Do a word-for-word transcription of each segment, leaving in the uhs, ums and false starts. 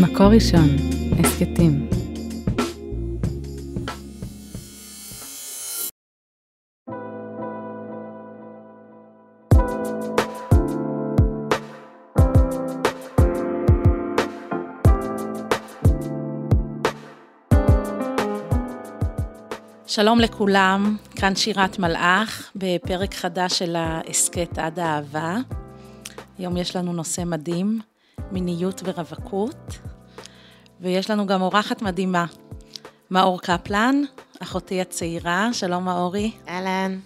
מקור ראשון, הסקטים. שלום לכולם, כאן שירת מלאך בפרק חדש של הסקט עד האהבה. היום יש לנו נושא מדהים, מיניות ורווקות, ויש לנו גם אורחת מדהימה, מאור קפלן, אחותי הצעירה. שלום מאורי. אהלן.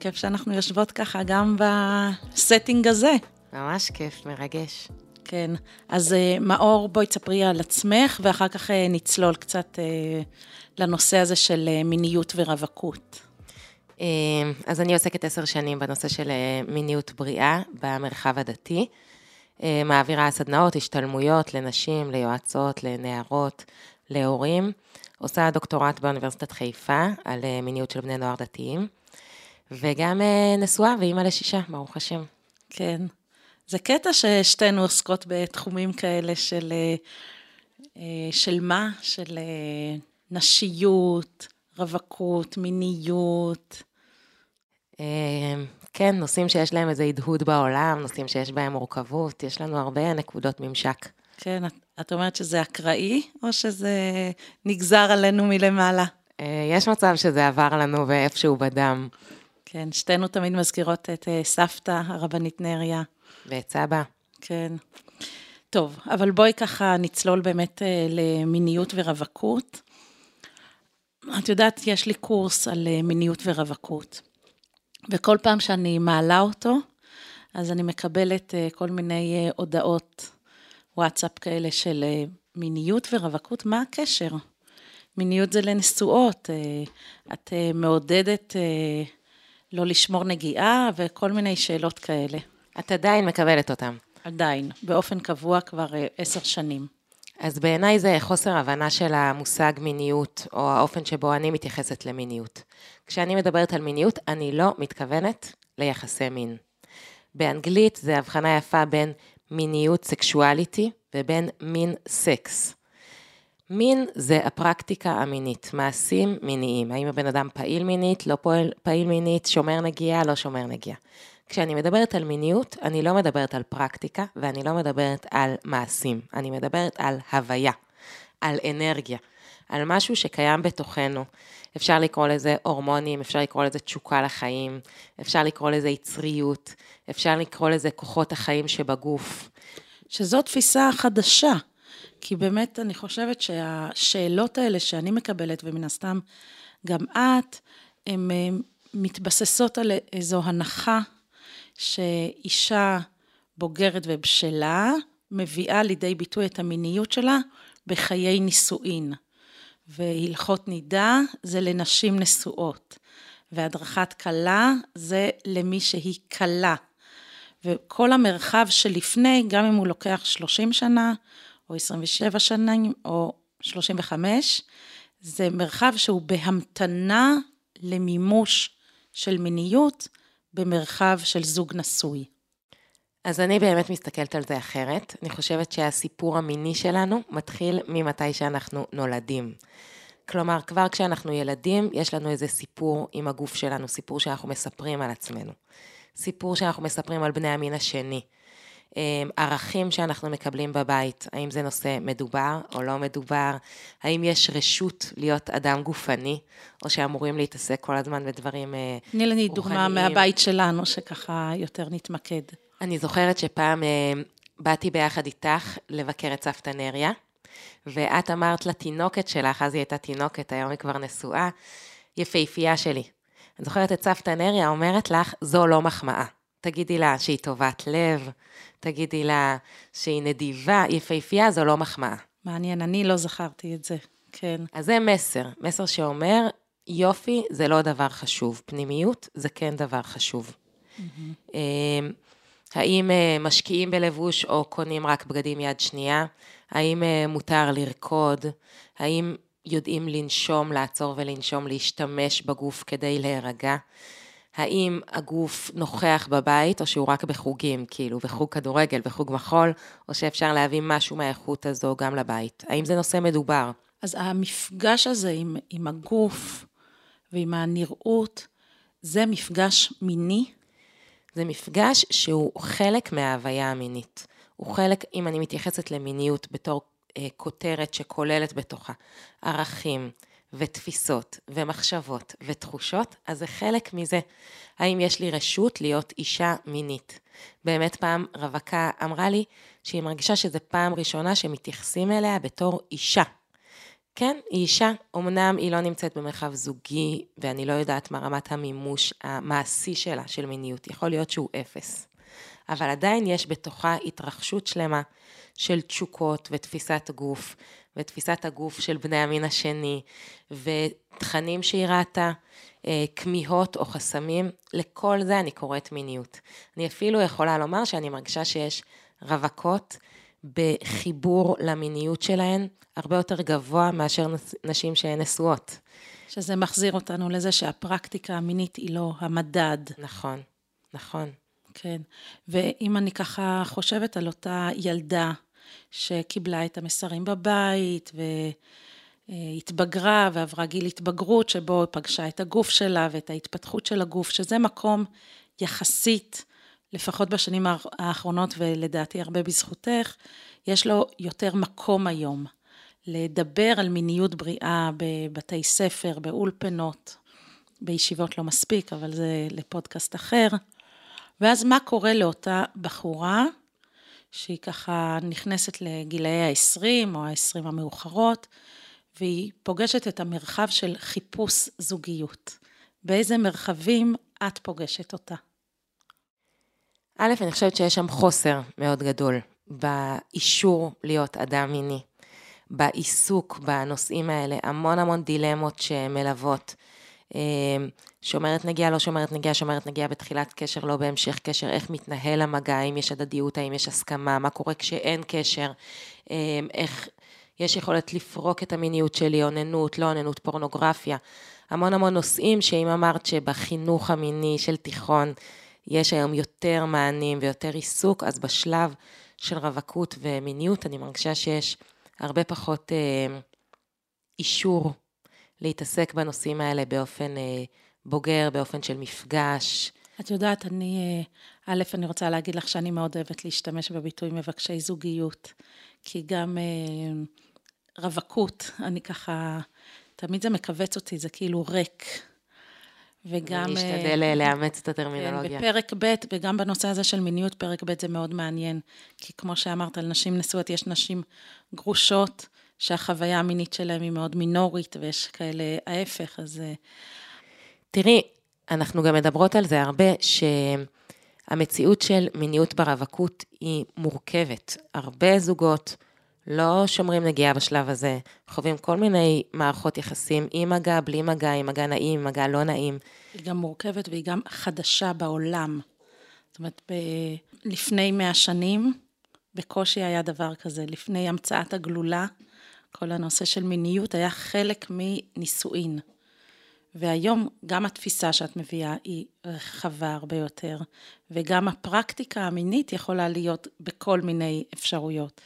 כיף שאנחנו יושבות ככה גם בסטינג הזה. ממש כיף, מרגש. כן, אז מאור, בואי תספרי על עצמך, ואחר כך נצלול קצת לנושא הזה של מיניות ורווקות. אז אני עוסקת עשר שנים בנושא של מיניות בריאה במרחב הדתי, מעבירה סדנאות, השתלמויות לנשים, ליועצות, לנערות, להורים, עושה דוקטורט באוניברסיטת חיפה על מיניות של בני נוער דתיים, וגם נשואה ואימא לשישה, ברוך השם. כן, זה קטע ששתינו עוסקות בתחומים כאלה של, של מה? של נשיות, רווקות, מיניות. כן, נושאים שיש להם איזה הדהוד בעולם, נושאים שיש בהם מורכבות, יש לנו הרבה נקודות ממשק. כן, את, את אומרת שזה אקראי, או שזה נגזר עלינו מלמעלה? יש מצב שזה עבר לנו ואיפשהו בדם. כן, שתינו תמיד מזכירות את סבתא, הרבנית נריה. ואת סבא. כן. טוב, אבל בואי ככה נצלול באמת למיניות ורווקות. את יודעת, יש לי קורס על מיניות ורווקות. וכל פעם שאני מעלה אותו, אז אני מקבלת כל מיני הודעות וואטסאפ כאלה של מיניות ורווקות, מה הקשר? מיניות זה לנשואות, את מעודדת לא לשמור נגיעה וכל מיני שאלות כאלה. את עדיין מקבלת אותם? עדיין, באופן קבוע כבר עשר שנים. אז בעיניי זה חוסר הבנה של המושג מיניות, או האופן שבו אני מתייחסת למיניות. כשאני מדברת על מיניות, אני לא מתכוונת ליחסי מין. באנגלית זה הבחנה יפה בין מיניות סקשואליטי ובין מין סקס. מין זה הפרקטיקה המינית, מעשים מיניים. האם הבן אדם פעיל מינית, לא פועל, פעיל מינית, שומר נגיעה, לא שומר נגיעה. כשאני מדברת על מיניות, אני לא מדברת על פרקטיקה, ואני לא מדברת על מעשים. אני מדברת על הוויה, על אנרגיה, על משהו שקיים בתוכנו. אפשר לקרוא לזה הורמונים, אפשר לקרוא לזה תשוקה לחיים, אפשר לקרוא לזה יצריות, אפשר לקרוא לזה כוחות החיים שבגוף. שזו תפיסה חדשה, כי באמת אני חושבת שהשאלות האלה שאני מקבלת, ומן הסתם גם את, הן מתבססות על איזו הנחה, שאישה בוגרת ובשלה מביאה לידי ביטוי את המיניות שלה בחיי נישואין. והלכות נידה זה לנשים נשואות. והדרכת קלה זה למי שהיא קלה. וכל המרחב שלפני, גם אם הוא לוקח שלושים שנה, או עשרים ושבע שנה, או שלושים וחמש, זה מרחב שהוא בהמתנה למימוש של מיניות, במרחב של זוג נשוי. אז אני באמת מסתכלת על זה אחרת. אני חושבת שהסיפור המיני שלנו מתחיל ממתי שאנחנו נולדים. כלומר, כבר כשאנחנו ילדים, יש לנו איזה סיפור עם הגוף שלנו, סיפור שאנחנו מספרים על עצמנו. סיפור שאנחנו מספרים על בני המין השני. ערכים שאנחנו מקבלים בבית, האם זה נושא מדובר או לא מדובר, האם יש רשות להיות אדם גופני, או שאמורים להתעסק כל הזמן בדברים רוחניים. תני לי דוגמה מהבית שלנו, שככה יותר נתמקד. אני זוכרת שפעם באתי ביחד איתך לבקר את סבתא נריה, ואת אמרת לתינוקת שלך, אז היא הייתה תינוקת, היום היא כבר נשואה, יפהפייה שלי. אני זוכרת את סבתא נריה אומרת לך, זו לא מחמאה. תגידי לה שהיא טובת לב, תגידי לה שהיא נדיבה, יפהפייה, זו לא מחמאה. מעניין, אני לא זכרתי את זה, כן. אז זה מסר, מסר שאומר, יופי זה לא דבר חשוב, פנימיות זה כן דבר חשוב. Mm-hmm. האם משקיעים בלבוש או קונים רק בגדים יד שנייה? האם מותר לרקוד? האם יודעים לנשום, לעצור ולנשום, להשתמש בגוף כדי להירגע? האם הגוף נוכח בבית, או שהוא רק בחוגים, כאילו, בחוג כדורגל, בחוג מחול, או שאפשר להביא משהו מהאיכות הזו גם לבית? האם זה נושא מדובר? אז המפגש הזה עם, עם הגוף ועם הנראות, זה מפגש מיני? זה מפגש שהוא חלק מההוויה המינית. הוא חלק, אם אני מתייחסת למיניות, בתור אה, כותרת שכוללת בתוכה ערכים, ותפיסות, ומחשבות, ותחושות, אז זה חלק מזה. האם יש לי רשות להיות אישה מינית? באמת פעם רווקה אמרה לי שהיא מרגישה שזה פעם ראשונה שמתייחסים אליה בתור אישה. כן, היא אישה, אמנם היא לא נמצאת במרחב זוגי, ואני לא יודעת מה רמת המימוש המעשי שלה, של מיניות, יכול להיות שהוא אפס. אבל עדיין יש בתוכה התרחשות שלמה של תשוקות ותפיסת גוף, ותפיסת הגוף של בני המין השני, ותכנים שהיא ראתה, כמיהות או חסמים, לכל זה אני קוראת מיניות. אני אפילו יכולה לומר שאני מרגישה שיש רווקות בחיבור למיניות שלהן, הרבה יותר גבוה מאשר נשים שהן נשואות. שזה מחזיר אותנו לזה שהפרקטיקה המינית היא לא המדד. נכון, נכון. כן, ואם אני ככה חושבת על אותה ילדה, שקיבלה את המסרים בבית, והתבגרה ועברה גיל התבגרות, שבו היא פגשה את הגוף שלה ואת ההתפתחות של הגוף, שזה מקום יחסית, לפחות בשנים האחרונות, ולדעתי הרבה בזכותך, יש לו יותר מקום היום, לדבר על מיניות בריאה בבתי ספר, באולפנות, בישיבות לא מספיק, אבל זה לפודקאסט אחר. ואז מה קורה לאותה בחורה, שהיא ככה נכנסת לגילאי ה-עשרים או ה-עשרים המאוחרות, והיא פוגשת את המרחב של חיפוש זוגיות. באיזה מרחבים את פוגשת אותה? א', אני חושבת שיש שם חוסר מאוד גדול, באישור להיות אדם מיני, בעיסוק בנושאים האלה, המון המון דילמות שמלוות, שומרת נגיעה, לא שומרת נגיעה, שומרת נגיעה בתחילת קשר, לא בהמשך קשר, איך מתנהל המגע, אם יש הדדיות, האם יש הסכמה, מה קורה כשאין קשר, איך יש יכולת לפרוק את המיניות שלי, עוננות, לא עוננות, פורנוגרפיה, המון המון נושאים שאם אמרת שבחינוך המיני של תיכון יש היום יותר מענים ויותר עיסוק, אז בשלב של רווקות ומיניות אני מרגישה שיש הרבה פחות אה, אישור להתעסק בנושאים האלה באופן אה, בוגר, באופן של מפגש. את יודעת, אני, א', אני רוצה להגיד לך שאני מאוד אוהבת להשתמש בביטוי מבקשי זוגיות, כי גם אה, רווקות, אני ככה, תמיד זה מקווץ אותי, זה כאילו ריק. וגם... אני אשתדל אה, לאמץ את הטרמינולוגיה. כן, בפרק ב' וגם בנושא הזה של מיניות, פרק ב' זה מאוד מעניין, כי כמו שאמרת על נשים נשואות, יש נשים גרושות, שהחוויה המינית שלהם היא מאוד מינורית, ויש כאלה ההפך, אז... תראי, אנחנו גם מדברות על זה הרבה, שהמציאות של מיניות ברווקות היא מורכבת. הרבה זוגות לא שומרים נגיעה בשלב הזה, חווים כל מיני מערכות יחסים, עם מגע, בלי מגע, עם מגע נעים, עם מגע לא נעים. היא גם מורכבת והיא גם חדשה בעולם. זאת אומרת, ב... לפני מאה שנים, בקושי היה דבר כזה, לפני המצאת הגלולה, כל הנושא של מיניות היה חלק מנישואין. והיום גם התפיסה שאת מביאה היא רחבה הרבה יותר, וגם הפרקטיקה המינית יכולה להיות בכל מיני אפשרויות.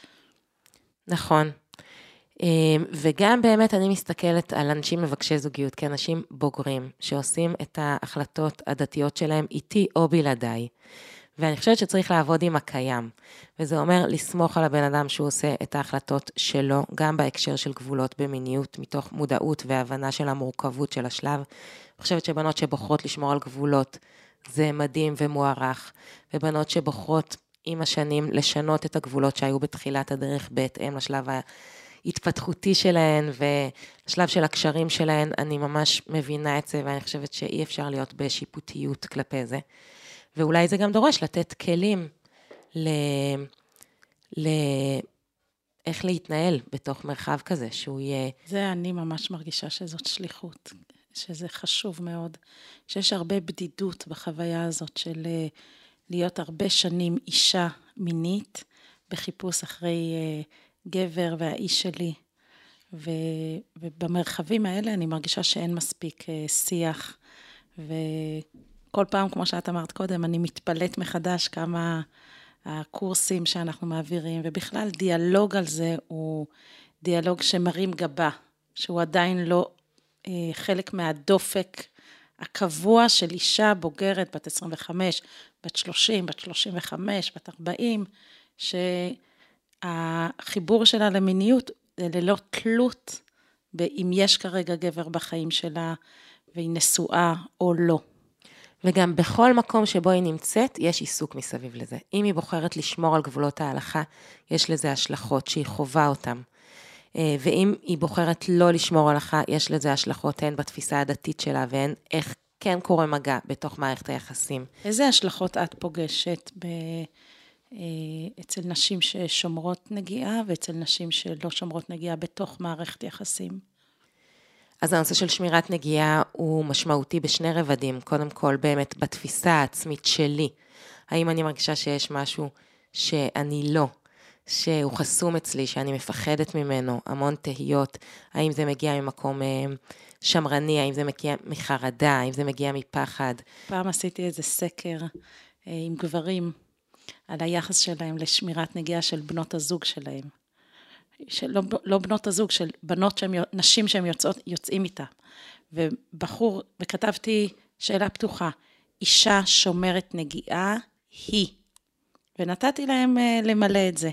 נכון. וגם באמת אני מסתכלת על אנשים מבקשי זוגיות, כאנשים בוגרים, שעושים את ההחלטות הדתיות שלהם איתי או בלעדיי. ואני חושבת שצריך לעבוד עם הקיים, וזה אומר לסמוך על הבן אדם שהוא עושה את ההחלטות שלו, גם בהקשר של גבולות במיניות, מתוך מודעות והבנה של המורכבות של השלב. אני חושבת שבנות שבוחרות לשמור על גבולות, זה מדהים ומוערך, ובנות שבוחרות עם השנים לשנות את הגבולות שהיו בתחילת הדרך בהתאם לשלב ההתפתחותי שלהן, ולשלב של הקשרים שלהן, אני ממש מבינה את זה, ואני חושבת שאי אפשר להיות בשיפוטיות כלפי זה. ואולי זה גם דורש לתת כלים ל... ל... איך להתנהל בתוך מרחב כזה, שהוא יהיה... זה אני ממש מרגישה שזאת שליחות, שזה חשוב מאוד, שיש הרבה בדידות בחוויה הזאת של להיות הרבה שנים אישה מינית, בחיפוש אחרי גבר והאיש שלי, ו... ובמרחבים האלה אני מרגישה שאין מספיק שיח ו... כל פעם, כמו שאת אמרת קודם, אני מתפלאת מחדש כמה הקורסים שאנחנו מעבירים, ובכלל דיאלוג על זה הוא דיאלוג שמרים גבה, שהוא עדיין לא אה, חלק מהדופק הקבוע של אישה בוגרת, בת עשרים וחמש, בת שלושים, בת שלושים וחמש, בת ארבעים, שהחיבור שלה למיניות זה ללא תלות, אם יש כרגע גבר בחיים שלה, והיא נשואה או לא. וגם בכל מקום שבו היא נמצאת, יש עיסוק מסביב לזה. אם היא בוחרת לשמור על גבולות ההלכה, יש לזה השלכות שהיא חובה אותן. ואם היא בוחרת לא לשמור הלכה, יש לזה השלכות הן בתפיסה הדתית שלה, והן איך כן קורה מגע בתוך מערכת היחסים. איזה השלכות את פוגשת ב... אצל נשים ששומרות נגיעה, ואצל נשים שלא שומרות נגיעה בתוך מערכת יחסים? אז הנושא של שמירת נגיעה הוא משמעותי בשני רבדים, קודם כל באמת בתפיסה העצמית שלי, האם אני מרגישה שיש משהו שאני לא, שהוא חסום אצלי, שאני מפחדת ממנו, המון תהיות, האם זה מגיע ממקום שמרני, האם זה מגיע מחרדה, האם זה מגיע מפחד. פעם עשיתי איזה סקר עם גברים, על היחס שלהם לשמירת נגיעה של בנות הזוג שלהם. של, לא, לא בנות הזוג, של בנות שהם, נשים שהם יוצאות, יוצאים איתה. ובחור, וכתבתי שאלה פתוחה, אישה שומרת נגיעה היא. ונתתי להם אה, למלא את זה.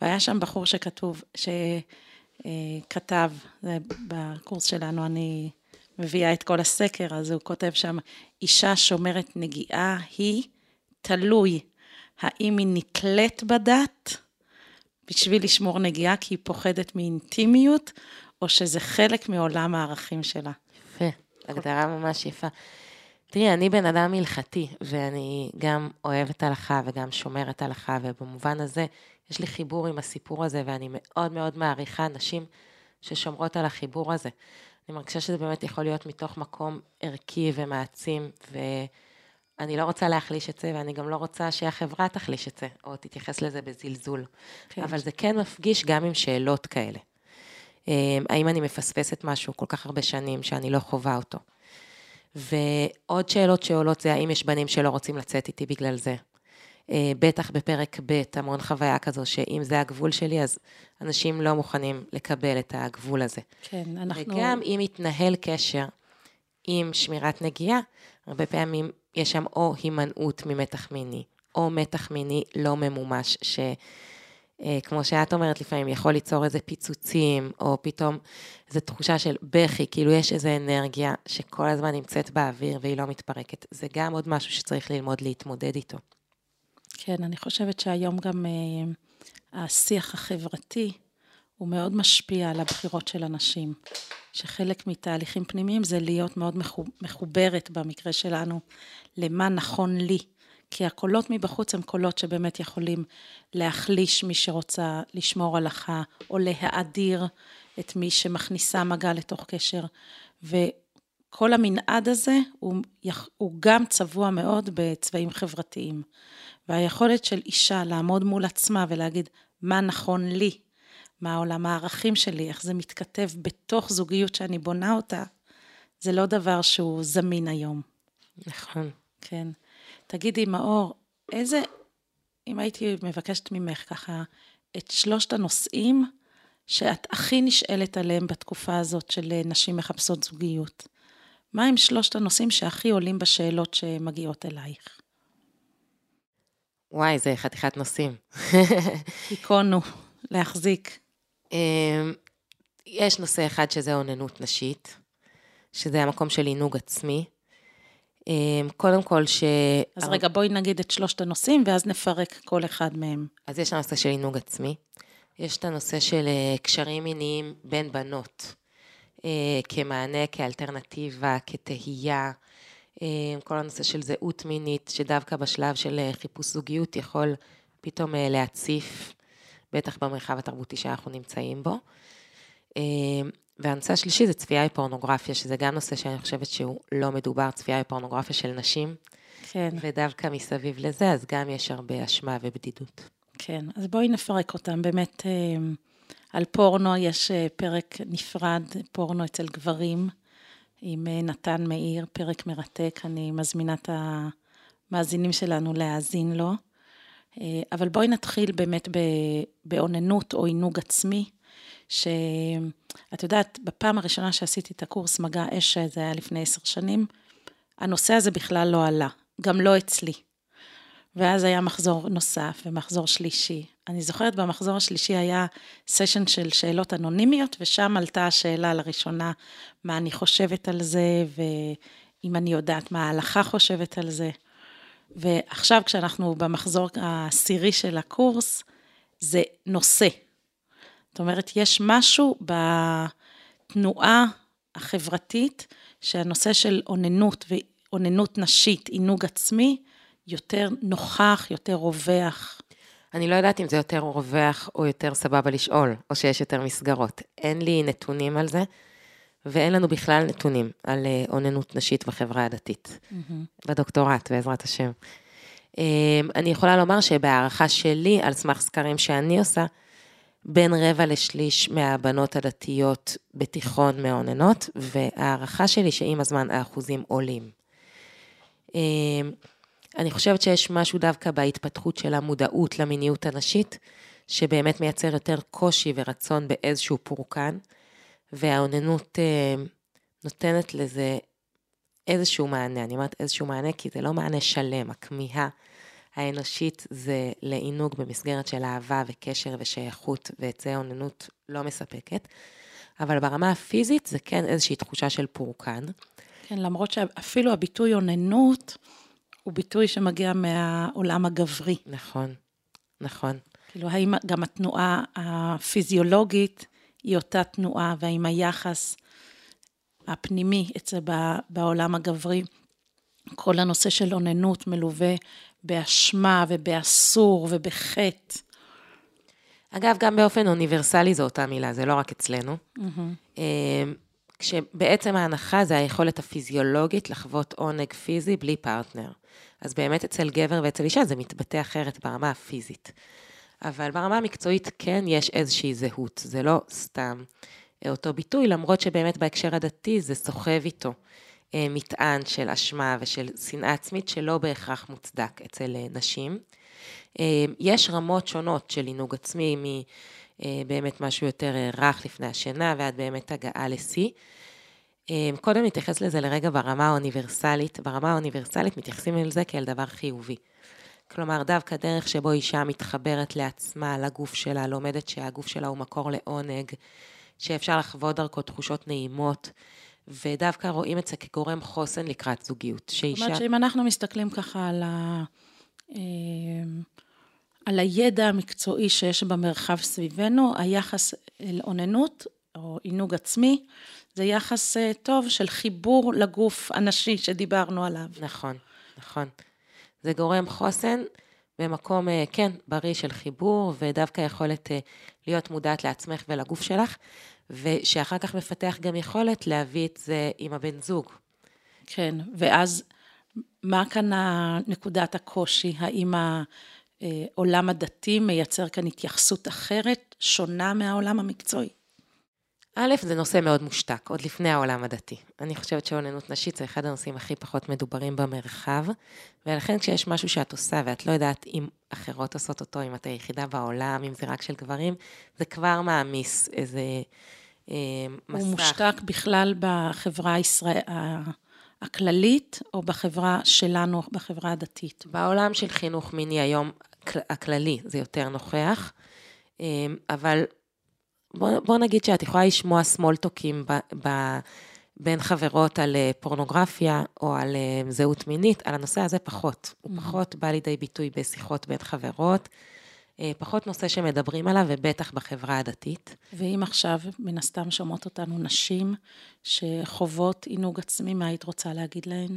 והיה שם בחור שכתוב, שכתב, אה, בקורס שלנו אני מביאה את כל הסקר, אז הוא כותב שם, אישה שומרת נגיעה היא תלוי. האם היא נקלט בדת בשביל לשמור נגיעה כי היא פוחדת מאינטימיות, או שזה חלק מעולם הערכים שלה? יפה, הגדרה ממש יפה. תראי, אני בן אדם הלכתי, ואני גם אוהבת הלכה וגם שומרת הלכה, ובמובן הזה יש לי חיבור עם הסיפור הזה, ואני מאוד מאוד מעריכה נשים ששומרות על החיבור הזה. אני מרגישה שזה באמת יכול להיות מתוך מקום ערכי ומעצים ו... אני לא רוצה להחליש את זה, ואני גם לא רוצה שהחברה תחליש את זה, או תתייחס לזה בזלזול. כן. אבל זה כן מפגיש גם עם שאלות כאלה. האם אני מפספסת משהו כל כך הרבה שנים שאני לא חובה אותו? ועוד שאלות שעולות זה, האם יש בנים שלא רוצים לצאת איתי בגלל זה? בטח בפרק ב' המון חוויה כזו, שאם זה הגבול שלי, אז אנשים לא מוכנים לקבל את הגבול הזה. כן, אנחנו... וגם אם יתנהל קשר עם שמירת נגיעה, הרבה פעמים... יש שם או הימנעות ממתח מיני, או מתח מיני לא ממומש, שכמו שאת אומרת לפעמים, יכול ליצור איזה פיצוצים, או פתאום איזו תחושה של בכי, כאילו יש איזו אנרגיה שכל הזמן נמצאת באוויר והיא לא מתפרקת. זה גם עוד משהו שצריך ללמוד להתמודד איתו. כן, אני חושבת שהיום גם אה, השיח החברתי הוא מאוד משפיע על הבחירות של אנשים. שחלק מתהליכים פנימיים זה להיות מאוד מחוברת במקרה שלנו למה נכון לי, כי הקולות מבחוץ הם קולות שבאמת יכולים להחליש מי שרוצה לשמור הלכה, או להאדיר את מי שמכניסה מגע לתוך קשר, וכל המנעד הזה הוא, הוא גם צבוע מאוד בצבעים חברתיים, והיכולת של אישה לעמוד מול עצמה ולהגיד מה נכון לי, מה העולם הערכים שלי, איך זה מתכתב בתוך זוגיות שאני בונה אותה, זה לא דבר שהוא זמין היום. נכון. כן. תגידי, מאור, איזה, אם הייתי מבקשת ממך ככה, את שלושת הנושאים שאת הכי נשאלת עליהם בתקופה הזאת של נשים מחפשות זוגיות, מה הם שלושת הנושאים שהכי עולים בשאלות שמגיעות אלייך? וואי, זה חתיכת נושאים. תיקונו, להחזיק. יש נושא אחד שזה אוננות נשית, שזה המקום של עינוג עצמי. קודם כל ש... אז רגע, בואי נגיד את שלושת הנושאים, ואז נפרק כל אחד מהם. אז יש הנושא של עינוג עצמי, יש את הנושא של קשרים מיניים בין בנות, כמענה, כאלטרנטיבה, כתהייה, כל הנושא של זהות מינית, שדווקא בשלב של חיפוש זוגיות יכול פתאום להציף, בטח במרחב התרבותי שאנחנו נמצאים בו. והנושא השלישי זה צפייה בפורנוגרפיה, שזה גם נושא שאני חושבת שהוא לא מדובר, צפייה בפורנוגרפיה של נשים. כן. ודווקא מסביב לזה, אז גם יש הרבה אשמה ובדידות. כן, אז בואי נפרק אותם. באמת, על פורנו יש פרק נפרד, פורנו אצל גברים, עם נתן מאיר, פרק מרתק, אני מזמינה את המאזינים שלנו להאזין לו. אבל בואי נתחיל באמת בעוננות או עינוג עצמי, שאת יודעת, בפעם הראשונה שעשיתי את הקורס מגע אש, זה היה לפני עשר שנים, הנושא הזה בכלל לא עלה, גם לא אצלי. ואז היה מחזור נוסף ומחזור שלישי. אני זוכרת במחזור השלישי היה סשן של שאלות אנונימיות, ושם עלתה השאלה לראשונה, מה אני חושבת על זה, ואם אני יודעת מה ההלכה חושבת על זה. ועכשיו כשאנחנו במחזור העשירי של הקורס, זה נושא. זאת אומרת, יש משהו בתנועה החברתית, שהנושא של עוננות ועוננות נשית, עינוג עצמי, יותר נוכח, יותר רווח. אני לא יודעת אם זה יותר רווח או יותר סבבה לשאול, או שיש יותר מסגרות. אין לי נתונים על זה, ואין לנו בכלל נתונים על עוננות נשית בחברה הדתית, בדוקטורט, בעזרת השם. אני יכולה לומר שבהערכה שלי, על סמך סקרים שאני עושה, בין רבע לשליש מהבנות הדתיות בתיכון מעוננות, והערכה שלי שעם הזמן האחוזים עולים. אני חושבת שיש משהו דווקא בהתפתחות של המודעות למיניות הנשית, שבאמת מייצר יותר קושי ורצון באיזשהו פורקן, והעוננות נותנת לזה איזשהו מענה, אני אומרת איזשהו מענה, כי זה לא מענה שלם, הכמיהה האנושית זה לעינוג במסגרת של אהבה וקשר ושייכות, ואת זה העוננות לא מספקת, אבל ברמה הפיזית זה כן איזושהי תחושה של פורקן. כן, למרות שאפילו הביטוי עוננות, הוא ביטוי שמגיע מהעולם הגברי. נכון, נכון. כאילו, האם גם התנועה הפיזיולוגית היא אותה תנועה, והאם היחס הפנימי אצל בעולם הגברי, כל הנושא של עוננות מלווה באשמה ובאסור ובחטא. אגב, גם באופן אוניברסלי זו אותה מילה, זה לא רק אצלנו. Mm-hmm. כשבעצם ההנחה זה היכולת הפיזיולוגית לחוות עונג פיזי בלי פרטנר. אז באמת אצל גבר ואצל אישה זה מתבטא אחרת ברמה הפיזית. אבל ברמה המקצועית כן יש איזושהי זהות, זה לא סתם אותו ביטוי, למרות שבאמת בהקשר הדתי זה סוחב איתו מטען של אשמה ושל שנאה עצמית שלא בהכרח מוצדק אצל נשים. יש רמות שונות של עינוג עצמי מ... באמת משהו יותר רך לפני השינה, ועד באמת הגעה לשיא. קודם נתייחס לזה לרגע ברמה האוניברסלית. ברמה האוניברסלית מתייחסים אל זה כאל דבר חיובי. כלומר, דווקא דרך שבו אישה מתחברת לעצמה, לגוף שלה, לומדת שהגוף שלה הוא מקור לעונג, שאפשר לחוות דרכו תחושות נעימות, ודווקא רואים את זה כגורם חוסן לקראת זוגיות. זאת אומרת שאם אנחנו מסתכלים ככה על ה... על הידע המקצועי שיש במרחב סביבנו, היחס אל עוננות, או עינוג עצמי, זה יחס טוב של חיבור לגוף הנשי שדיברנו עליו. נכון, נכון. זה גורם חוסן במקום, כן, בריא של חיבור, ודווקא יכולת להיות מודעת לעצמך ולגוף שלך, ושאחר כך מפתח גם יכולת להביא את זה עם הבן זוג. כן, ואז מה כאן נקודת הקושי? האם ה... עולם הדתי מייצר כאן התייחסות אחרת, שונה מהעולם המקצועי. א', זה נושא מאוד מושתק, עוד לפני העולם הדתי. אני חושבת שעוננות נשית זה אחד הנושאים הכי פחות מדוברים במרחב, ולכן כשיש משהו שאת עושה, ואת לא יודעת אם אחרות עושות אותו, אם את היחידה בעולם, אם זה רק של גברים, זה כבר מעמיס איזה אה, מסך. הוא מושתק בכלל בחברה הישראל... הכללית, או בחברה שלנו, בחברה הדתית? בעולם של חינוך מיני היום הכללי זה יותר נוכח, אבל בוא, בוא נגיד שאת יכולה לשמוע סמולטוקים ב, ב, בין חברות על פורנוגרפיה, או על זהות מינית, על הנושא הזה פחות. הוא פחות בא לידי ביטוי בשיחות בין חברות, פחות נושא שמדברים עליו, ובטח בחברה הדתית. ואם עכשיו, מן הסתם שומעות אותנו נשים, שחוות עינוג עצמי, מה היית רוצה להגיד להן?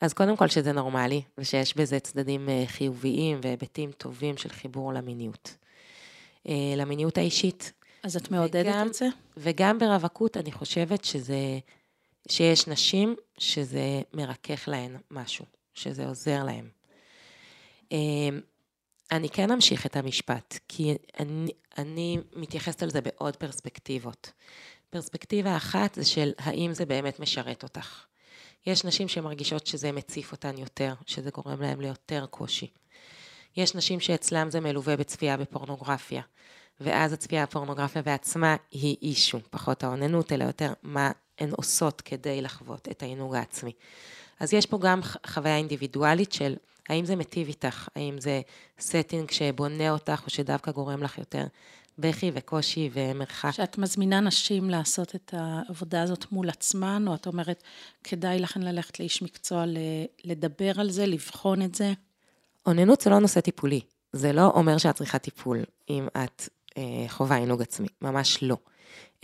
אז קודם כל שזה נורמלי, ושיש בזה צדדים חיוביים, והיבטים טובים של חיבור למיניות. למיניות האישית. אז את מעודדת וגם, את זה? וגם ברווקות, אני חושבת שזה, שיש נשים, שזה מרכך להן משהו, שזה עוזר להן. אני כן אמשיך את המשפט, כי אני, אני מתייחסת על זה בעוד פרספקטיבות. פרספקטיבה אחת זה של האם זה באמת משרת אותך. יש נשים שמרגישות שזה מציף אותן יותר, שזה גורם להן ליותר קושי. יש נשים שאצלם זה מלווה בצפייה בפורנוגרפיה, ואז הצפייה בפורנוגרפיה בעצמה היא אישו, פחות העוננות, אלא יותר מה הן עושות כדי לחוות את העינוג העצמי. אז יש פה גם חוויה אינדיבידואלית של האם זה מטיב איתך, האם זה סטינג שבונה אותך או שדווקא גורם לך יותר בכי וקושי ומרחק. שאת מזמינה נשים לעשות את העבודה הזאת מול עצמן, או את אומרת, כדאי לכן ללכת לאיש מקצוע לדבר על זה, לבחון את זה? עוננות זה לא נושא טיפולי, זה לא אומר שאת צריכה טיפול אם את אה, חווה עינוג עצמי, ממש לא.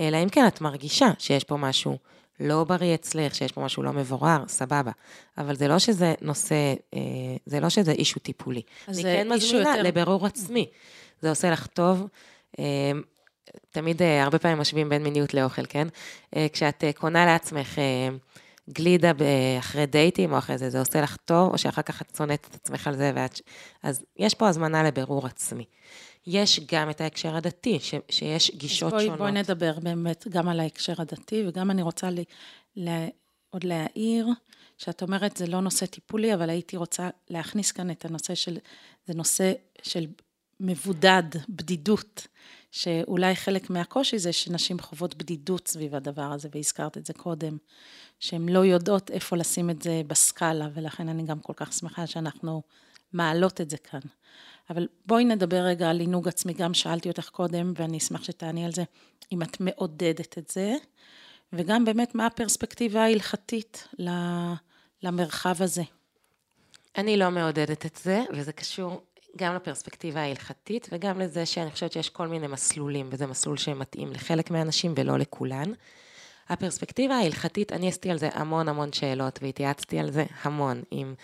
אלא אם כן את מרגישה שיש פה משהו לא בריא אצלך, שיש פה משהו לא מבורר, סבבה. אבל זה לא שזה נושא, זה לא שזה אישו טיפולי. אני כן מזמינה לבירור עצמי. זה עושה לך טוב. תמיד הרבה פעמים משווים בין מיניות לאוכל, כן? כשאת קונה לעצמך גלידה אחרי דייטים או אחרי זה, זה עושה לך טוב, או שאחר כך את צונאת את עצמך על זה, ואת... אז יש פה הזמנה לבירור עצמי. יש גם את ההקשר הדתי, ש- שיש גישות בוא, שונות. בואי נדבר באמת גם על ההקשר הדתי, וגם אני רוצה לי, לה, עוד להעיר, שאת אומרת זה לא נושא טיפולי, אבל הייתי רוצה להכניס כאן את הנושא של, זה נושא של מבודד, בדידות, שאולי חלק מהקושי זה שנשים חוות בדידות סביב הדבר הזה, והזכרת את זה קודם, שהן לא יודעות איפה לשים את זה בסקאלה, ולכן אני גם כל כך שמחה שאנחנו מעלות את זה כאן. אבל בואי נדבר רגע על עינוג עצמי, גם שאלתי אותך קודם, ואני אשמח שתעני על זה, אם את מעודדת את זה, וגם באמת מה הפרספקטיבה ההלכתית למרחב הזה. אני לא מעודדת את זה, וזה קשור גם לפרספקטיבה ההלכתית, וגם לזה שאני חושבת שיש כל מיני מסלולים, וזה מסלול שמתאים לחלק מהאנשים ולא לכולן. הפרספקטיבה ההלכתית, אני עשיתי על זה המון המון שאלות, והתייעצתי על זה המון, עם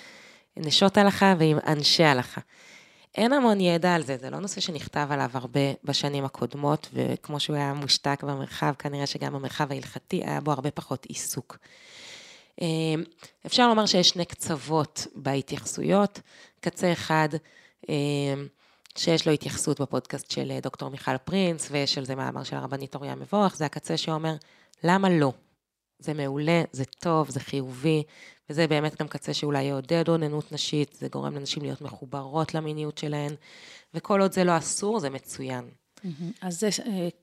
נשות הלכה ועם אנשי הלכה. אין המון ידע על זה, זה לא נושא שנכתב עליו הרבה בשנים הקודמות, וכמו שהוא היה מושתק במרחב, כנראה שגם במרחב ההלכתי היה בו הרבה פחות עיסוק. אפשר לומר שיש שני קצוות בהתייחסויות, קצה אחד שיש לו התייחסות בפודקאסט של דוקטור מיכל פרינס, ויש על זה מאמר של הרבנית אוריה מבוך, זה הקצה שאומר למה לא? זה מעולה, זה טוב, זה חיובי, וזה באמת גם קצה שאולי יעודד עוננות נשית, זה גורם לנשים להיות מחוברות למיניות שלהן, וכל עוד זה לא אסור, זה מצוין. אז זה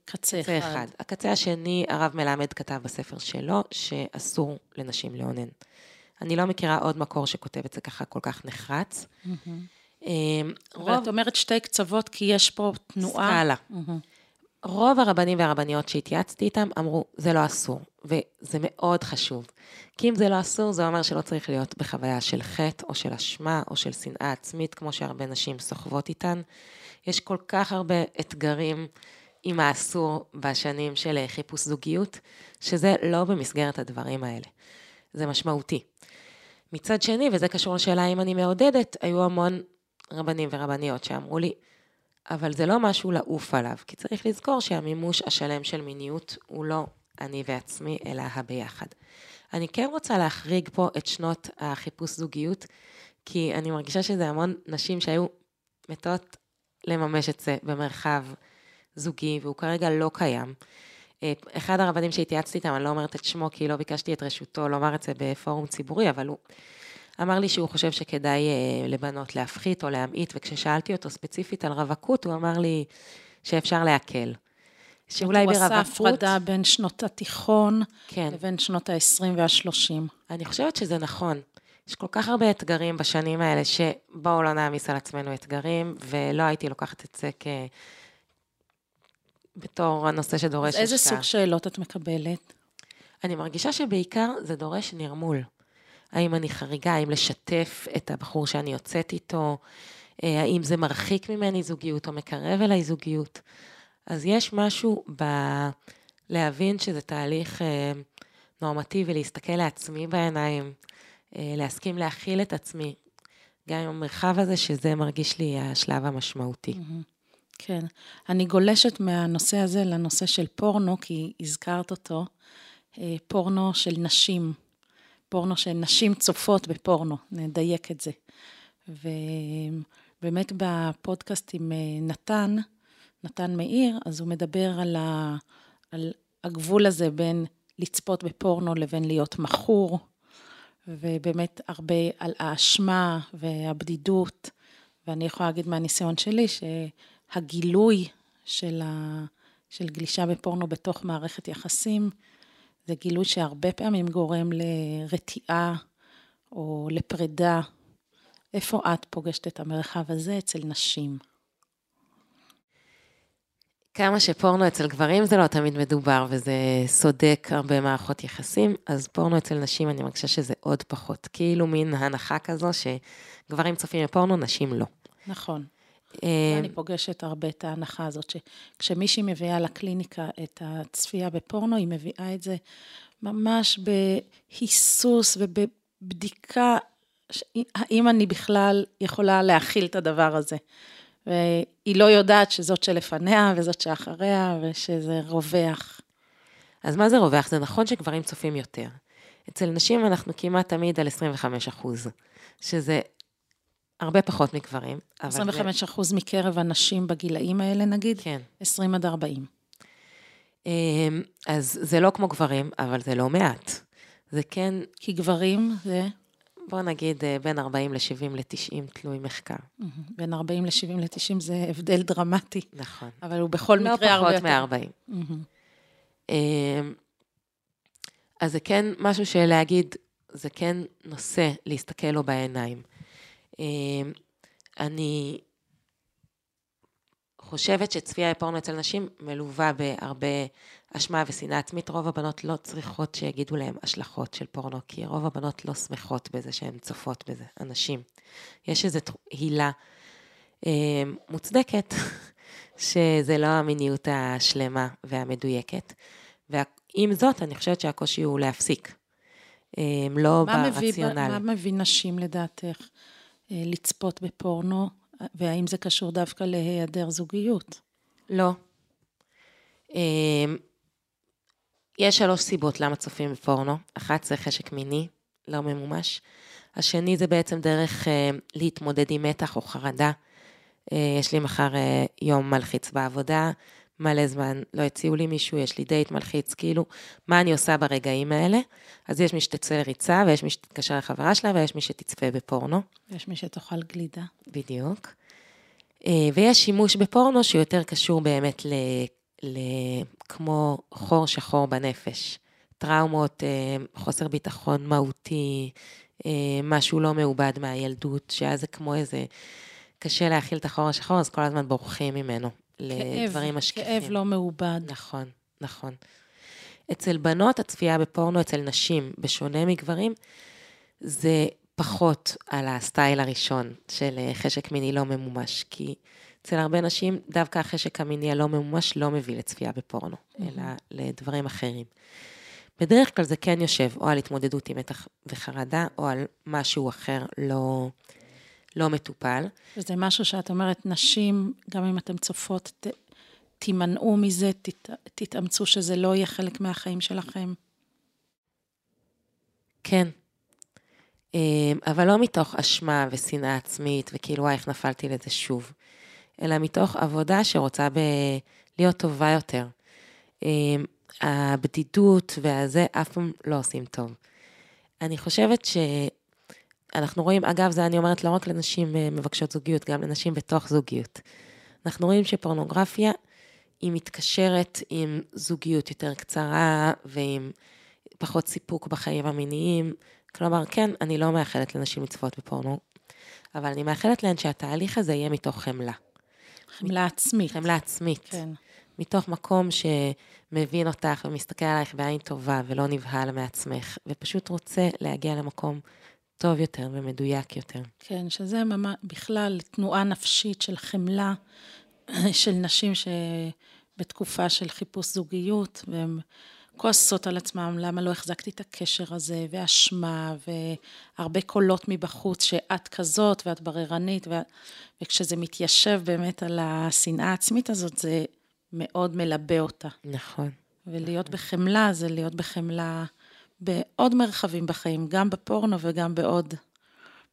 קצה אחד. הקצה השני, הרב מלמד כתב בספר שלו, שאסור לנשים לעונן. אני לא מכירה עוד מקור שכותב את זה ככה כל כך נחרץ. אבל את אומרת שתי קצוות, כי יש פה תנועה. סקאלה. רוב הרבנים והרבניות שהתייעצתי איתם אמרו, זה לא אסור, וזה מאוד חשוב. כי אם זה לא אסור, זה אומר שלא צריך להיות בחוויה של חטא, או של אשמה, או של שנאה עצמית, כמו שהרבה נשים סוחבות איתן. יש כל כך הרבה אתגרים עם האסור בשנים של חיפוש זוגיות, שזה לא במסגרת הדברים האלה. זה משמעותי. מצד שני, וזה קשור לשאלה אם אני מעודדת, היו המון רבנים ורבניות שאמרו לי, אבל זה לא משהו לעוף עליו, כי צריך לזכור שהמימוש השלם של מיניות הוא לא אני ועצמי, אלא הביחד. אני כן רוצה להחריג פה את שנות החיפוש זוגיות, כי אני מרגישה שזה המון נשים שהיו מתות לממש את זה במרחב זוגי, והוא כרגע לא קיים. אחד הרבנים שהתייעצתי איתם, אני לא אומרת את שמו, כי לא ביקשתי את רשותו לומר את זה בפורום ציבורי, אבל הוא אמר לי שהוא חושב שכדאי לבנות להפחית או להמעיט, וכששאלתי אותו ספציפית על רווקות, הוא אמר לי שאפשר להקל. שאולי ברווקות... הוא עשה הפרדה בין שנות התיכון, כן. לבין שנות ה-עשרים וה-שלושים. אני חושבת שזה נכון. יש כל כך הרבה אתגרים בשנים האלה, שבואו לא נעמיס על עצמנו אתגרים, ולא הייתי לוקחת את זה כ... בתור הנושא שדורש... אז איזה סוג שאלות את מקבלת? אני מרגישה שבעיקר זה דורש נרמול. האם אני חריגה, האם לשתף את הבחור שאני יוצאת איתו, האם זה מרחיק ממני זוגיות או מקרב אליי זוגיות. אז יש משהו בלהבין שזה תהליך נורמטיבי, להסתכל לעצמי בעיניים, להסכים להכיל את עצמי, גם עם המרחב הזה שזה מרגיש לי השלב המשמעותי. כן, אני גולשת מהנושא הזה לנושא של פורנו, כי הזכרת אותו, פורנו של נשים. פורנו שנשים צופות בפורנו, נדייק את זה. ובאמת בפודקאסט עם נתן, נתן מאיר, אז הוא מדבר על, ה, על הגבול הזה בין לצפות בפורנו לבין להיות מכור, ובאמת הרבה על האשמה והבדידות, ואני יכולה להגיד מהניסיון שלי שהגילוי של, ה... של גלישה בפורנו בתוך מערכת יחסים, זה גילוי שהרבה פעמים גורם לרתיעה או לפרידה. איפה את פוגשת את המרחב הזה אצל נשים? כמה שפורנו אצל גברים זה לא תמיד מדובר, וזה סודק הרבה מערכות יחסים, אז פורנו אצל נשים אני מרגישה שזה עוד פחות, כאילו מין ההנחה כזו שגברים צופים בפורנו, נשים לא. נכון. אני פוגשת הרבה את ההנחה הזאת, שכשמישהי מביאה לקליניקה את הצפייה בפורנו, היא מביאה את זה ממש בהיסוס ובבדיקה, האם אני בכלל יכולה להכיל את הדבר הזה. והיא לא יודעת שזאת שלפניה וזאת שאחריה, ושזה רווח. אז מה זה רווח? זה נכון שגברים צופים יותר. אצל נשים אנחנו כמעט תמיד על עשרים וחמישה אחוז, שזה הרבה פחות מגברים. עשרים וחמישה אחוז זה... מקרב הנשים בגילאים האלה נגיד? כן. עשרים עד ארבעים. אז זה לא כמו גברים, אבל זה לא מעט. זה כן... כי גברים זה... בוא נגיד בין ארבעים לשבעים לתשעים, תלוי מחקר. בין ארבעים לשבעים לתשעים זה הבדל דרמטי. נכון. אבל הוא בכל לא מקרה הרבה יותר. לא פחות מ-ארבעים. Mm-hmm. אז זה כן משהו שלהגיד, זה כן נושא להסתכל לו בעיניים. אני חושבת שצפייה בפורנו אצל נשים מלווה בהרבה אשמה ושנאה עצמית. רוב הבנות לא צריכות שיגידו להם השלכות של פורנו, כי רוב הבנות לא שמחות בזה שהן צופות בזה, הנשים. יש איזו הילה אה, מוצדקת, שזה לא המיניות השלמה והמדויקת. ועם זאת, אני חושבת שהקושי הוא להפסיק. אה, לא מה ברציונל. מה מביא נשים לדעתך אה, לצפות בפורנו? והאם זה קשור דווקא להיעדר זוגיות? לא. יש שלוש סיבות למה צופים בפורנו. אחת זה חשק מיני, לא ממומש. השני זה בעצם דרך להתמודד עם מתח או חרדה. יש לי מחר יום מלחיץ בעבודה, מלא זמן לא הציעו לי מישהו, יש לי דייט מלחיץ, כאילו, מה אני עושה ברגעים האלה? אז יש מי שתצא לריצה, ויש מי שתתקשר לחברה שלה, ויש מי שתצפה בפורנו. ויש מי שתאכל גלידה. בדיוק. ויש שימוש בפורנו שיותר קשור באמת לכמו חור שחור בנפש. טראומות, חוסר ביטחון מהותי, משהו לא מעובד מהילדות, שאז זה כמו איזה, קשה להכיל את החור השחור, אז כל הזמן בורחים ממנו. לדברים משקיפים. כאב לא מעובד. נכון, נכון. אצל בנות הצפייה בפורנו, אצל נשים, בשונה מגברים, זה פחות על הסטייל הראשון של חשק מיני לא ממומש, כי אצל הרבה נשים, דווקא החשק המיני הלא ממומש לא מביא לצפייה בפורנו, אלא לדברים אחרים. בדרך כלל זה כן יושב, או על התמודדות עם מתח וחרדה, או על משהו אחר לא... לא מטופל. וזה משהו שאת אומרת, נשים, גם אם אתן צופות, ת, תימנעו מזה, תת, תתאמצו שזה לא יהיה חלק מהחיים שלכם. כן. אבל לא מתוך אשמה ושנאה עצמית, וכאילו, איך נפלתי לזה שוב, אלא מתוך עבודה שרוצה ב... להיות טובה יותר. הבדידות והזה אף פעם לא עושים טוב. אני חושבת ש... אנחנו רואים, אגב, זה אני אומרת לא רק לנשים מבקשות זוגיות, גם לנשים בתוך זוגיות. אנחנו רואים שפורנוגרפיה היא מתקשרת עם זוגיות יותר קצרה, ועם פחות סיפוק בחיים המיניים. כלומר, כן, אני לא מאחלת לנשים לצפות בפורנו, אבל אני מאחלת להן שהתהליך הזה יהיה מתוך חמלה. חמלה עצמית. חמלה עצמית. כן. מתוך מקום שמבין אותך ומסתכל עלייך בעין טובה, ולא נבהל מעצמך, ופשוט רוצה להגיע למקום טוב יותר ומדויק יותר. כן, שזה ממש, בכלל תנועה נפשית של חמלה, של נשים שבתקופה של חיפוש זוגיות, והן כועסות על עצמם, למה לא החזקתי את הקשר הזה, והאשמה, והרבה קולות מבחוץ, שאת כזאת ואת בררנית, ו... וכשזה מתיישב באמת על השנאה העצמית הזאת, זה מאוד מלבה אותה. נכון. ולהיות נכון. בחמלה, זה להיות בחמלה... בעוד מרחבים בחיים, גם בפורנו וגם בעוד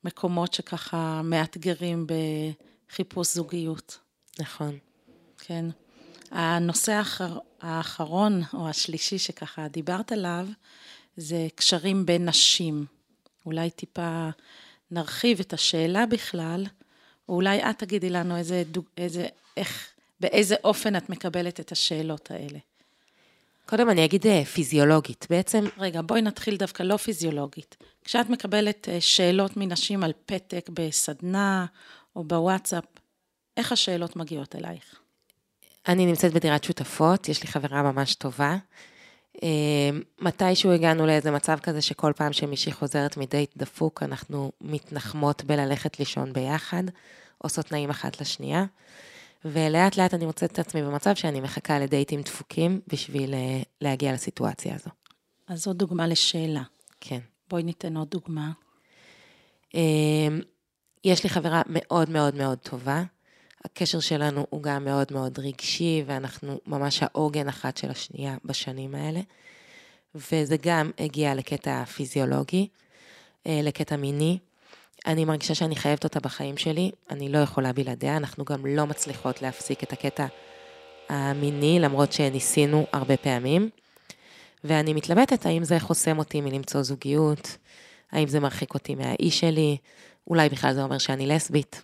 מקומות שככה מאתגרים בחיפוש זוגיות. נכון. כן. הנושא האחרון או השלישי שככה דיברת עליו, זה קשרים בין נשים. אולי טיפה נרחיב את השאלה בכלל, או אולי את תגידי לנו איזה, איזה, איך, באיזה אופן את מקבלת את השאלות האלה. קודם אני אגיד פיזיולוגית, בעצם... רגע, בואי נתחיל דווקא לא פיזיולוגית. כשאת מקבלת שאלות מנשים על פתק בסדנה או בוואטסאפ, איך השאלות מגיעות אלייך? אני נמצאת בדירת שותפות, יש לי חברה ממש טובה. מתישהו הגענו לאיזה מצב כזה שכל פעם שמישהי חוזרת מדייט דפוק, אנחנו מתנחמות בללכת לישון ביחד, עושות תנאים אחת לשנייה, ולאט לאט אני מוצאת את עצמי במצב שאני מחכה לדייטים דפוקים בשביל להגיע לסיטואציה הזו. אז זו דוגמה לשאלה. כן. בואי ניתן עוד דוגמה. יש לי חברה מאוד מאוד מאוד טובה, הקשר שלנו הוא גם מאוד מאוד רגשי, ואנחנו ממש העוגן אחת של השנייה בשנים האלה, וזה גם הגיע לקטע פיזיולוגי, לקטע מיני. אני מרגישה שאני חייבת אותה בחיים שלי, אני לא יכולה בלעדיה, אנחנו גם לא מצליחות להפסיק את הקטע המיני, למרות שניסינו הרבה פעמים, ואני מתלבטת האם זה חוסם אותי מלמצוא זוגיות, האם זה מרחיק אותי מהאיש שלי, אולי בכלל זה אומר שאני לסבית.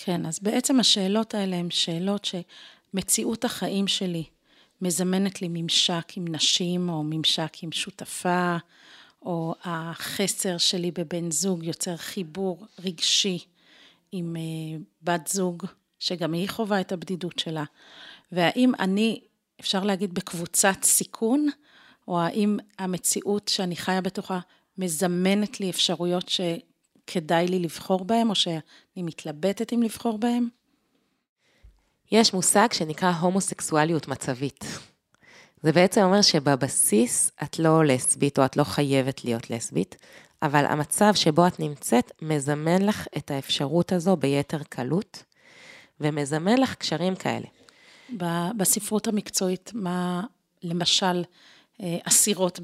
כן, אז בעצם השאלות האלה הן שאלות שמציאות החיים שלי מזמנת לי ממשק עם נשים, או ממשק עם שותפה, או החסר שלי בבן זוג יוצר חיבור רגשי עם בת זוג, שגם היא חובה את הבדידות שלה. והאם אני, אפשר להגיד, בקבוצת סיכון, או האם המציאות שאני חיה בתוכה מזמנת לי אפשרויות ש... כדאי לי לבחור בהם, או שאני מתלבטת אם לבחור בהם? יש מושג שנקרא הומוסקסואליות מצבית. זה בעצם אומר שבבסיס את לא לסבית, או את לא חייבת להיות לסבית, אבל המצב שבו את נמצאת מזמן לך את האפשרות הזו ביתר קלות, ומזמן לך קשרים כאלה. בספרות המקצועית, מה למשל... אסירות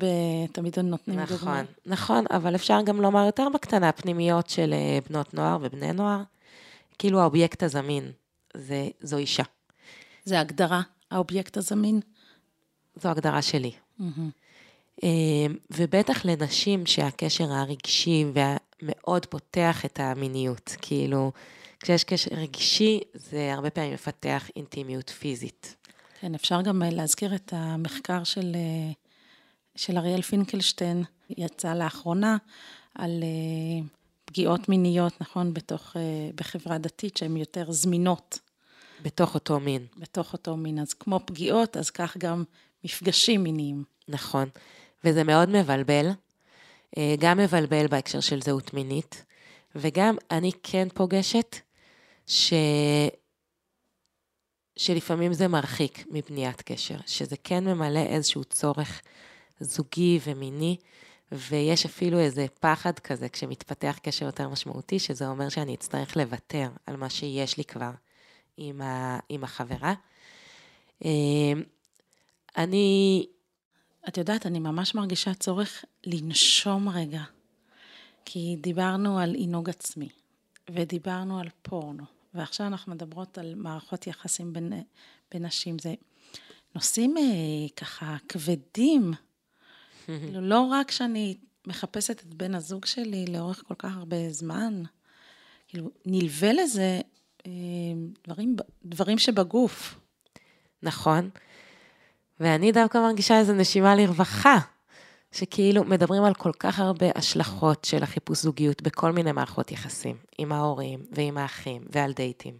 תמיד נותנים נכון, דוגמה. נכון, נכון, אבל אפשר גם לומר יותר בקטנה, פנימיות של בנות נוער ובני נוער, כאילו האובייקט הזמין, זה, זו אישה. זה הגדרה, האובייקט הזמין? זו הגדרה שלי. Mm-hmm. ובטח לנשים שהקשר הרגשי מאוד פותח את המיניות, כאילו כשיש קשר רגשי, זה הרבה פעמים מפתח אינטימיות פיזית. כן, אפשר גם להזכיר את המחקר של, של אריאל פינקלשטיין, יצא לאחרונה, על פגיעות מיניות, נכון, בתוך, בחברה דתית, שהן יותר זמינות. בתוך אותו מין. בתוך אותו מין, אז כמו פגיעות, אז כך גם מפגשים מיניים. נכון, וזה מאוד מבלבל, גם מבלבל בהקשר של זהות מינית, וגם אני כן פוגשת ש... שלפעמים זה מרחיק מבניית קשר, שזה כן ממלא איזשהו צורך זוגי ומיני, ויש אפילו איזה פחד כזה, כשמתפתח קשר יותר משמעותי, שזה אומר שאני אצטרך לוותר על מה שיש לי כבר עם, ה, עם החברה. אני... את יודעת, אני ממש מרגישה צורך לנשום רגע, כי דיברנו על עינוג עצמי, ודיברנו על פורנו. ועכשיו אנחנו מדברות על מערכות יחסים בין, בין נשים, זה נושאים אה, ככה כבדים, לא רק שאני מחפשת את בן הזוג שלי לאורך כל כך הרבה זמן, כאילו, נלווה לזה אה, דברים, דברים שבגוף. נכון, ואני דווקא מרגישה איזו נשימה לרווחה, שכאילו מדברים על כל כך הרבה השלכות של החיפוש זוגיות בכל מיני מערכות יחסים, עם ההורים ועם האחים ועל דייטים.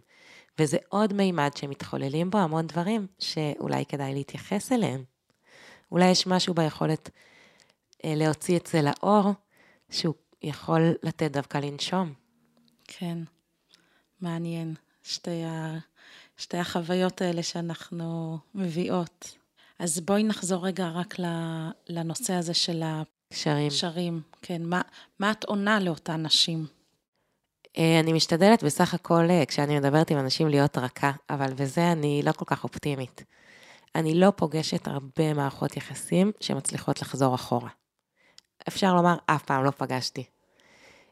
וזה עוד מימד שמתחוללים בו המון דברים שאולי כדאי להתייחס אליהם. אולי יש משהו ביכולת להוציא את זה לאור, שהוא יכול לתת דווקא לנשום. כן, מעניין. שתי, ה... שתי החוויות האלה שאנחנו מביאות. אז בואי נחזור רגע רק לנושא הזה של הקשרים. קשרים, כן. מה, מה את עונה לאותן נשים? אני משתדלת בסך הכל, כשאני מדברת עם אנשים, להיות רכה, אבל בזה אני לא כל כך אופטימית. אני לא פוגשת הרבה מערכות יחסים שמצליחות לחזור אחורה. אפשר לומר, אף פעם לא פגשתי.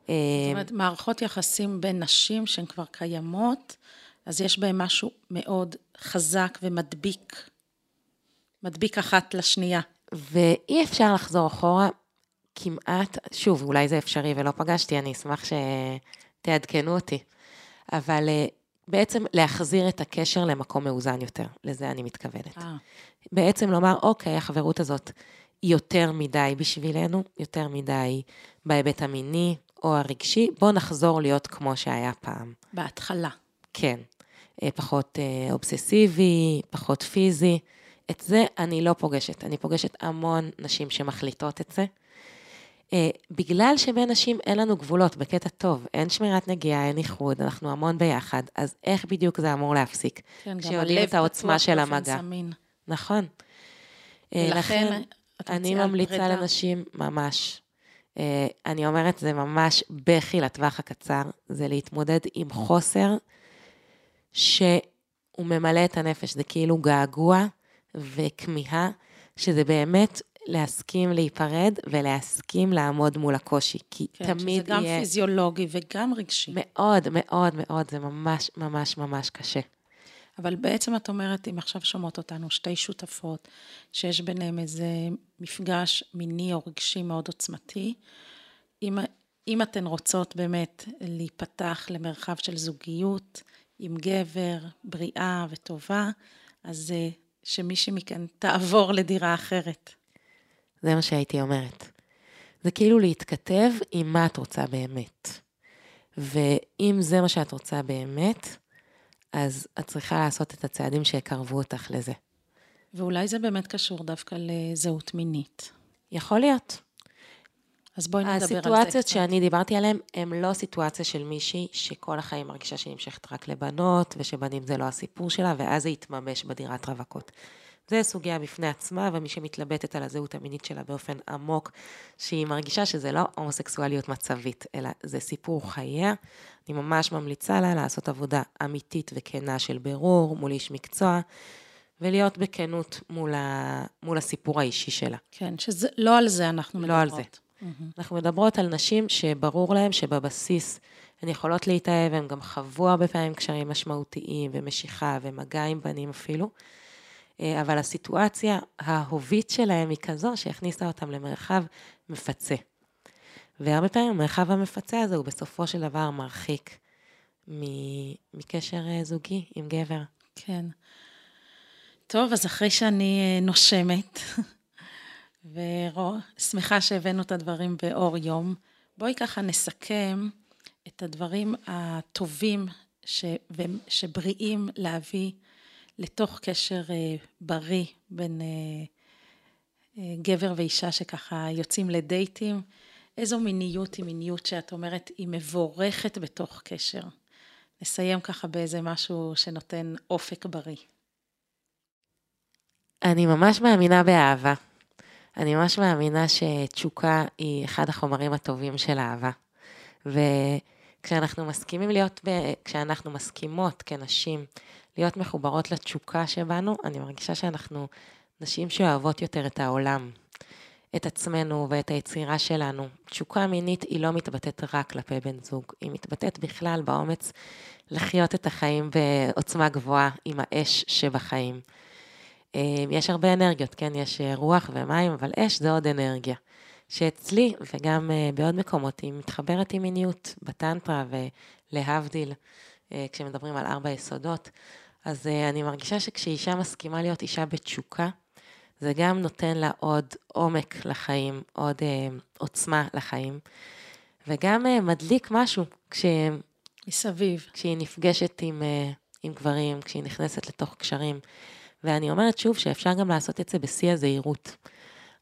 זאת אומרת, מערכות יחסים בין נשים שהן כבר קיימות, אז יש בהן משהו מאוד חזק ומדביק, מדביק אחת לשנייה. ואי אפשר לחזור אחורה כמעט, שוב, אולי זה אפשרי ולא פגשתי, אני אשמח שתעדכנו אותי, אבל בעצם להחזיר את הקשר למקום מאוזן יותר, לזה אני מתכוונת. אה. בעצם לומר, אוקיי, החברות הזאת יותר מדי בשבילנו, יותר מדי בהיבט המיני או הרגשי, בוא נחזור להיות כמו שהיה פעם. בהתחלה. כן, פחות אובססיבי, פחות פיזי, את זה אני לא פוגשת, אני פוגשת המון נשים שמחליטות את זה, בגלל שבין נשים אין לנו גבולות, בקטע טוב, אין שמירת נגיעה, אין איחוד, אנחנו המון ביחד, אז איך בדיוק זה אמור להפסיק? כן, כשיודעים את העוצמה של המגע. נכון. לכן אני ממליצה לנשים ממש, אני אומרת זה ממש בכי לטווח הקצר, זה להתמודד עם חוסר שהוא ממלא את הנפש, זה כאילו געגוע וכמיהה, שזה באמת להסכים להיפרד ולהסכים לעמוד מול הקושי, כי כן, תמיד יהיה... שזה גם יהיה... פיזיולוגי וגם רגשי. מאוד, מאוד, מאוד, זה ממש, ממש, ממש קשה. אבל בעצם את אומרת, אם עכשיו שומעות אותנו, שתי שותפות, שיש ביניהם איזה מפגש מיני או רגשי מאוד עוצמתי, אם, אם אתן רוצות באמת להיפתח למרחב של זוגיות, עם גבר, בריאה וטובה, אז שמישהי מכאן תעבור לדירה אחרת. זה מה שהייתי אומרת. זה כאילו להתכתב עם מה את רוצה באמת. ואם זה מה שאת רוצה באמת, אז את צריכה לעשות את הצעדים שיקרבו אותך לזה. ואולי זה באמת קשור דווקא לזהות מינית. יכול להיות. אז בואי נדבר על זה קצת. הסיטואציות שאני דיברתי עליהן, הן לא סיטואציה של מישהי שכל החיים מרגישה שנמשכת רק לבנות, ושבנים זה לא הסיפור שלה, ואז זה יתממש בדירת רווקות. זה סוגיה בפני עצמה, ומי שמתלבטת על הזהות המינית שלה באופן עמוק, שהיא מרגישה שזה לא הומוסקסואליות מצבית, אלא זה סיפור חייה. אני ממש ממליצה לה לעשות עבודה אמיתית וכנה של ברור, מול איש מקצוע, ולהיות בכנות מול, ה... מול הסיפור האישי שלה. כן, שזה... לא על זה אנחנו מדברות. לא על זה. Mm-hmm. אנחנו מדברות על נשים שברור להם שבבסיס הן יכולות להתאהב, הם גם חוו הרבה פעמים קשרים משמעותיים, ומשיכה ומגע עם בנים אפילו, אבל הסיטואציה ההובית שלהם היא כזו שהכניסה אותם למרחב מפצה. והרבה פעמים המרחב המפצה הזה הוא בסופו של דבר מרחיק מקשר זוגי עם גבר. כן. טוב, אז אחרי שאני נושמת, ושמחה שהבאנו את הדברים באור יום, בואי ככה נסכם את הדברים הטובים ש... שבריאים להביא לתוך קשר בריא בין גבר ואישה שככה יוצאים לדייטים. איזו מיניות היא מיניות שאת אומרת היא מבורכת בתוך קשר? נסיים ככה באיזה משהו שנותן אופק בריא. אני ממש מאמינה באהבה. אני ממש מאמינה שתשוקה היא אחד החומרים הטובים של אהבה. וכשאנחנו מסכימים להיות, כשאנחנו מסכימות כנשים, להיות מחוברות לתשוקה שבנו, אני מרגישה שאנחנו נשים שאוהבות יותר את העולם, את עצמנו ואת היצירה שלנו. תשוקה מינית היא לא מתבטאת רק כלפי בן זוג, היא מתבטאת בכלל באומץ לחיות את החיים בעוצמה גבוהה עם האש שבחיים. יש הרבה אנרגיות, כן? יש רוח ומים, אבל אש זה עוד אנרגיה. שאצלי וגם בעוד מקומות היא מתחברת עם מיניות בטנטרה ולהבדיל, כשמדברים על ארבע יסודות. אז אני מרגישה שכשאישה מסכימה להיות אישה בתשוקה, זה גם נותן לה עוד עומק לחיים, עוד אה, עוצמה לחיים, וגם אה, מדליק משהו כש... מסביב. כשהיא נפגשת עם, אה, עם גברים, כשהיא נכנסת לתוך קשרים. ואני אומרת שוב שאפשר גם לעשות את זה בשיא הזהירות.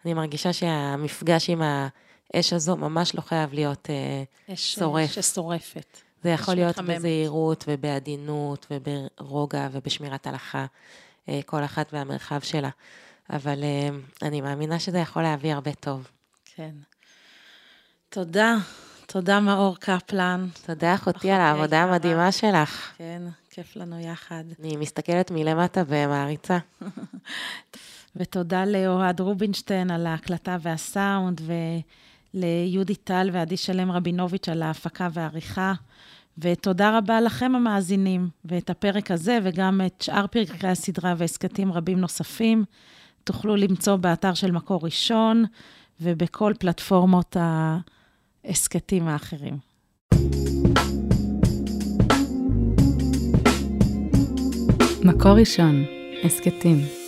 אני מרגישה שהמפגש עם האש הזו ממש לא חייב להיות אה, אש שורף. אש ששורפת. זה יכול להיות מתחממת. בזהירות ובעדינות וברוגע ובשמירת הלכה, כל אחת והמרחב שלה. אבל אני מאמינה שזה יכול להביא הרבה טוב. כן. תודה, תודה מאור קפלן. תודה אחותי על העבודה המדהימה שלך. כן, כיף לנו יחד. אני מסתכלת מלמטה במעריצה. ותודה לאוהד רובינשטיין על ההקלטה והסאונד ו... ליהודי טל ועדי שלם רבינוביץ' על ההפקה והעריכה, ותודה רבה לכם המאזינים, ואת הפרק הזה וגם את שאר פרקי הסדרה והסקטים רבים נוספים, תוכלו למצוא באתר של מקור ראשון, ובכל פלטפורמות ההסקטים האחרים. מקור ראשון, הסקטים.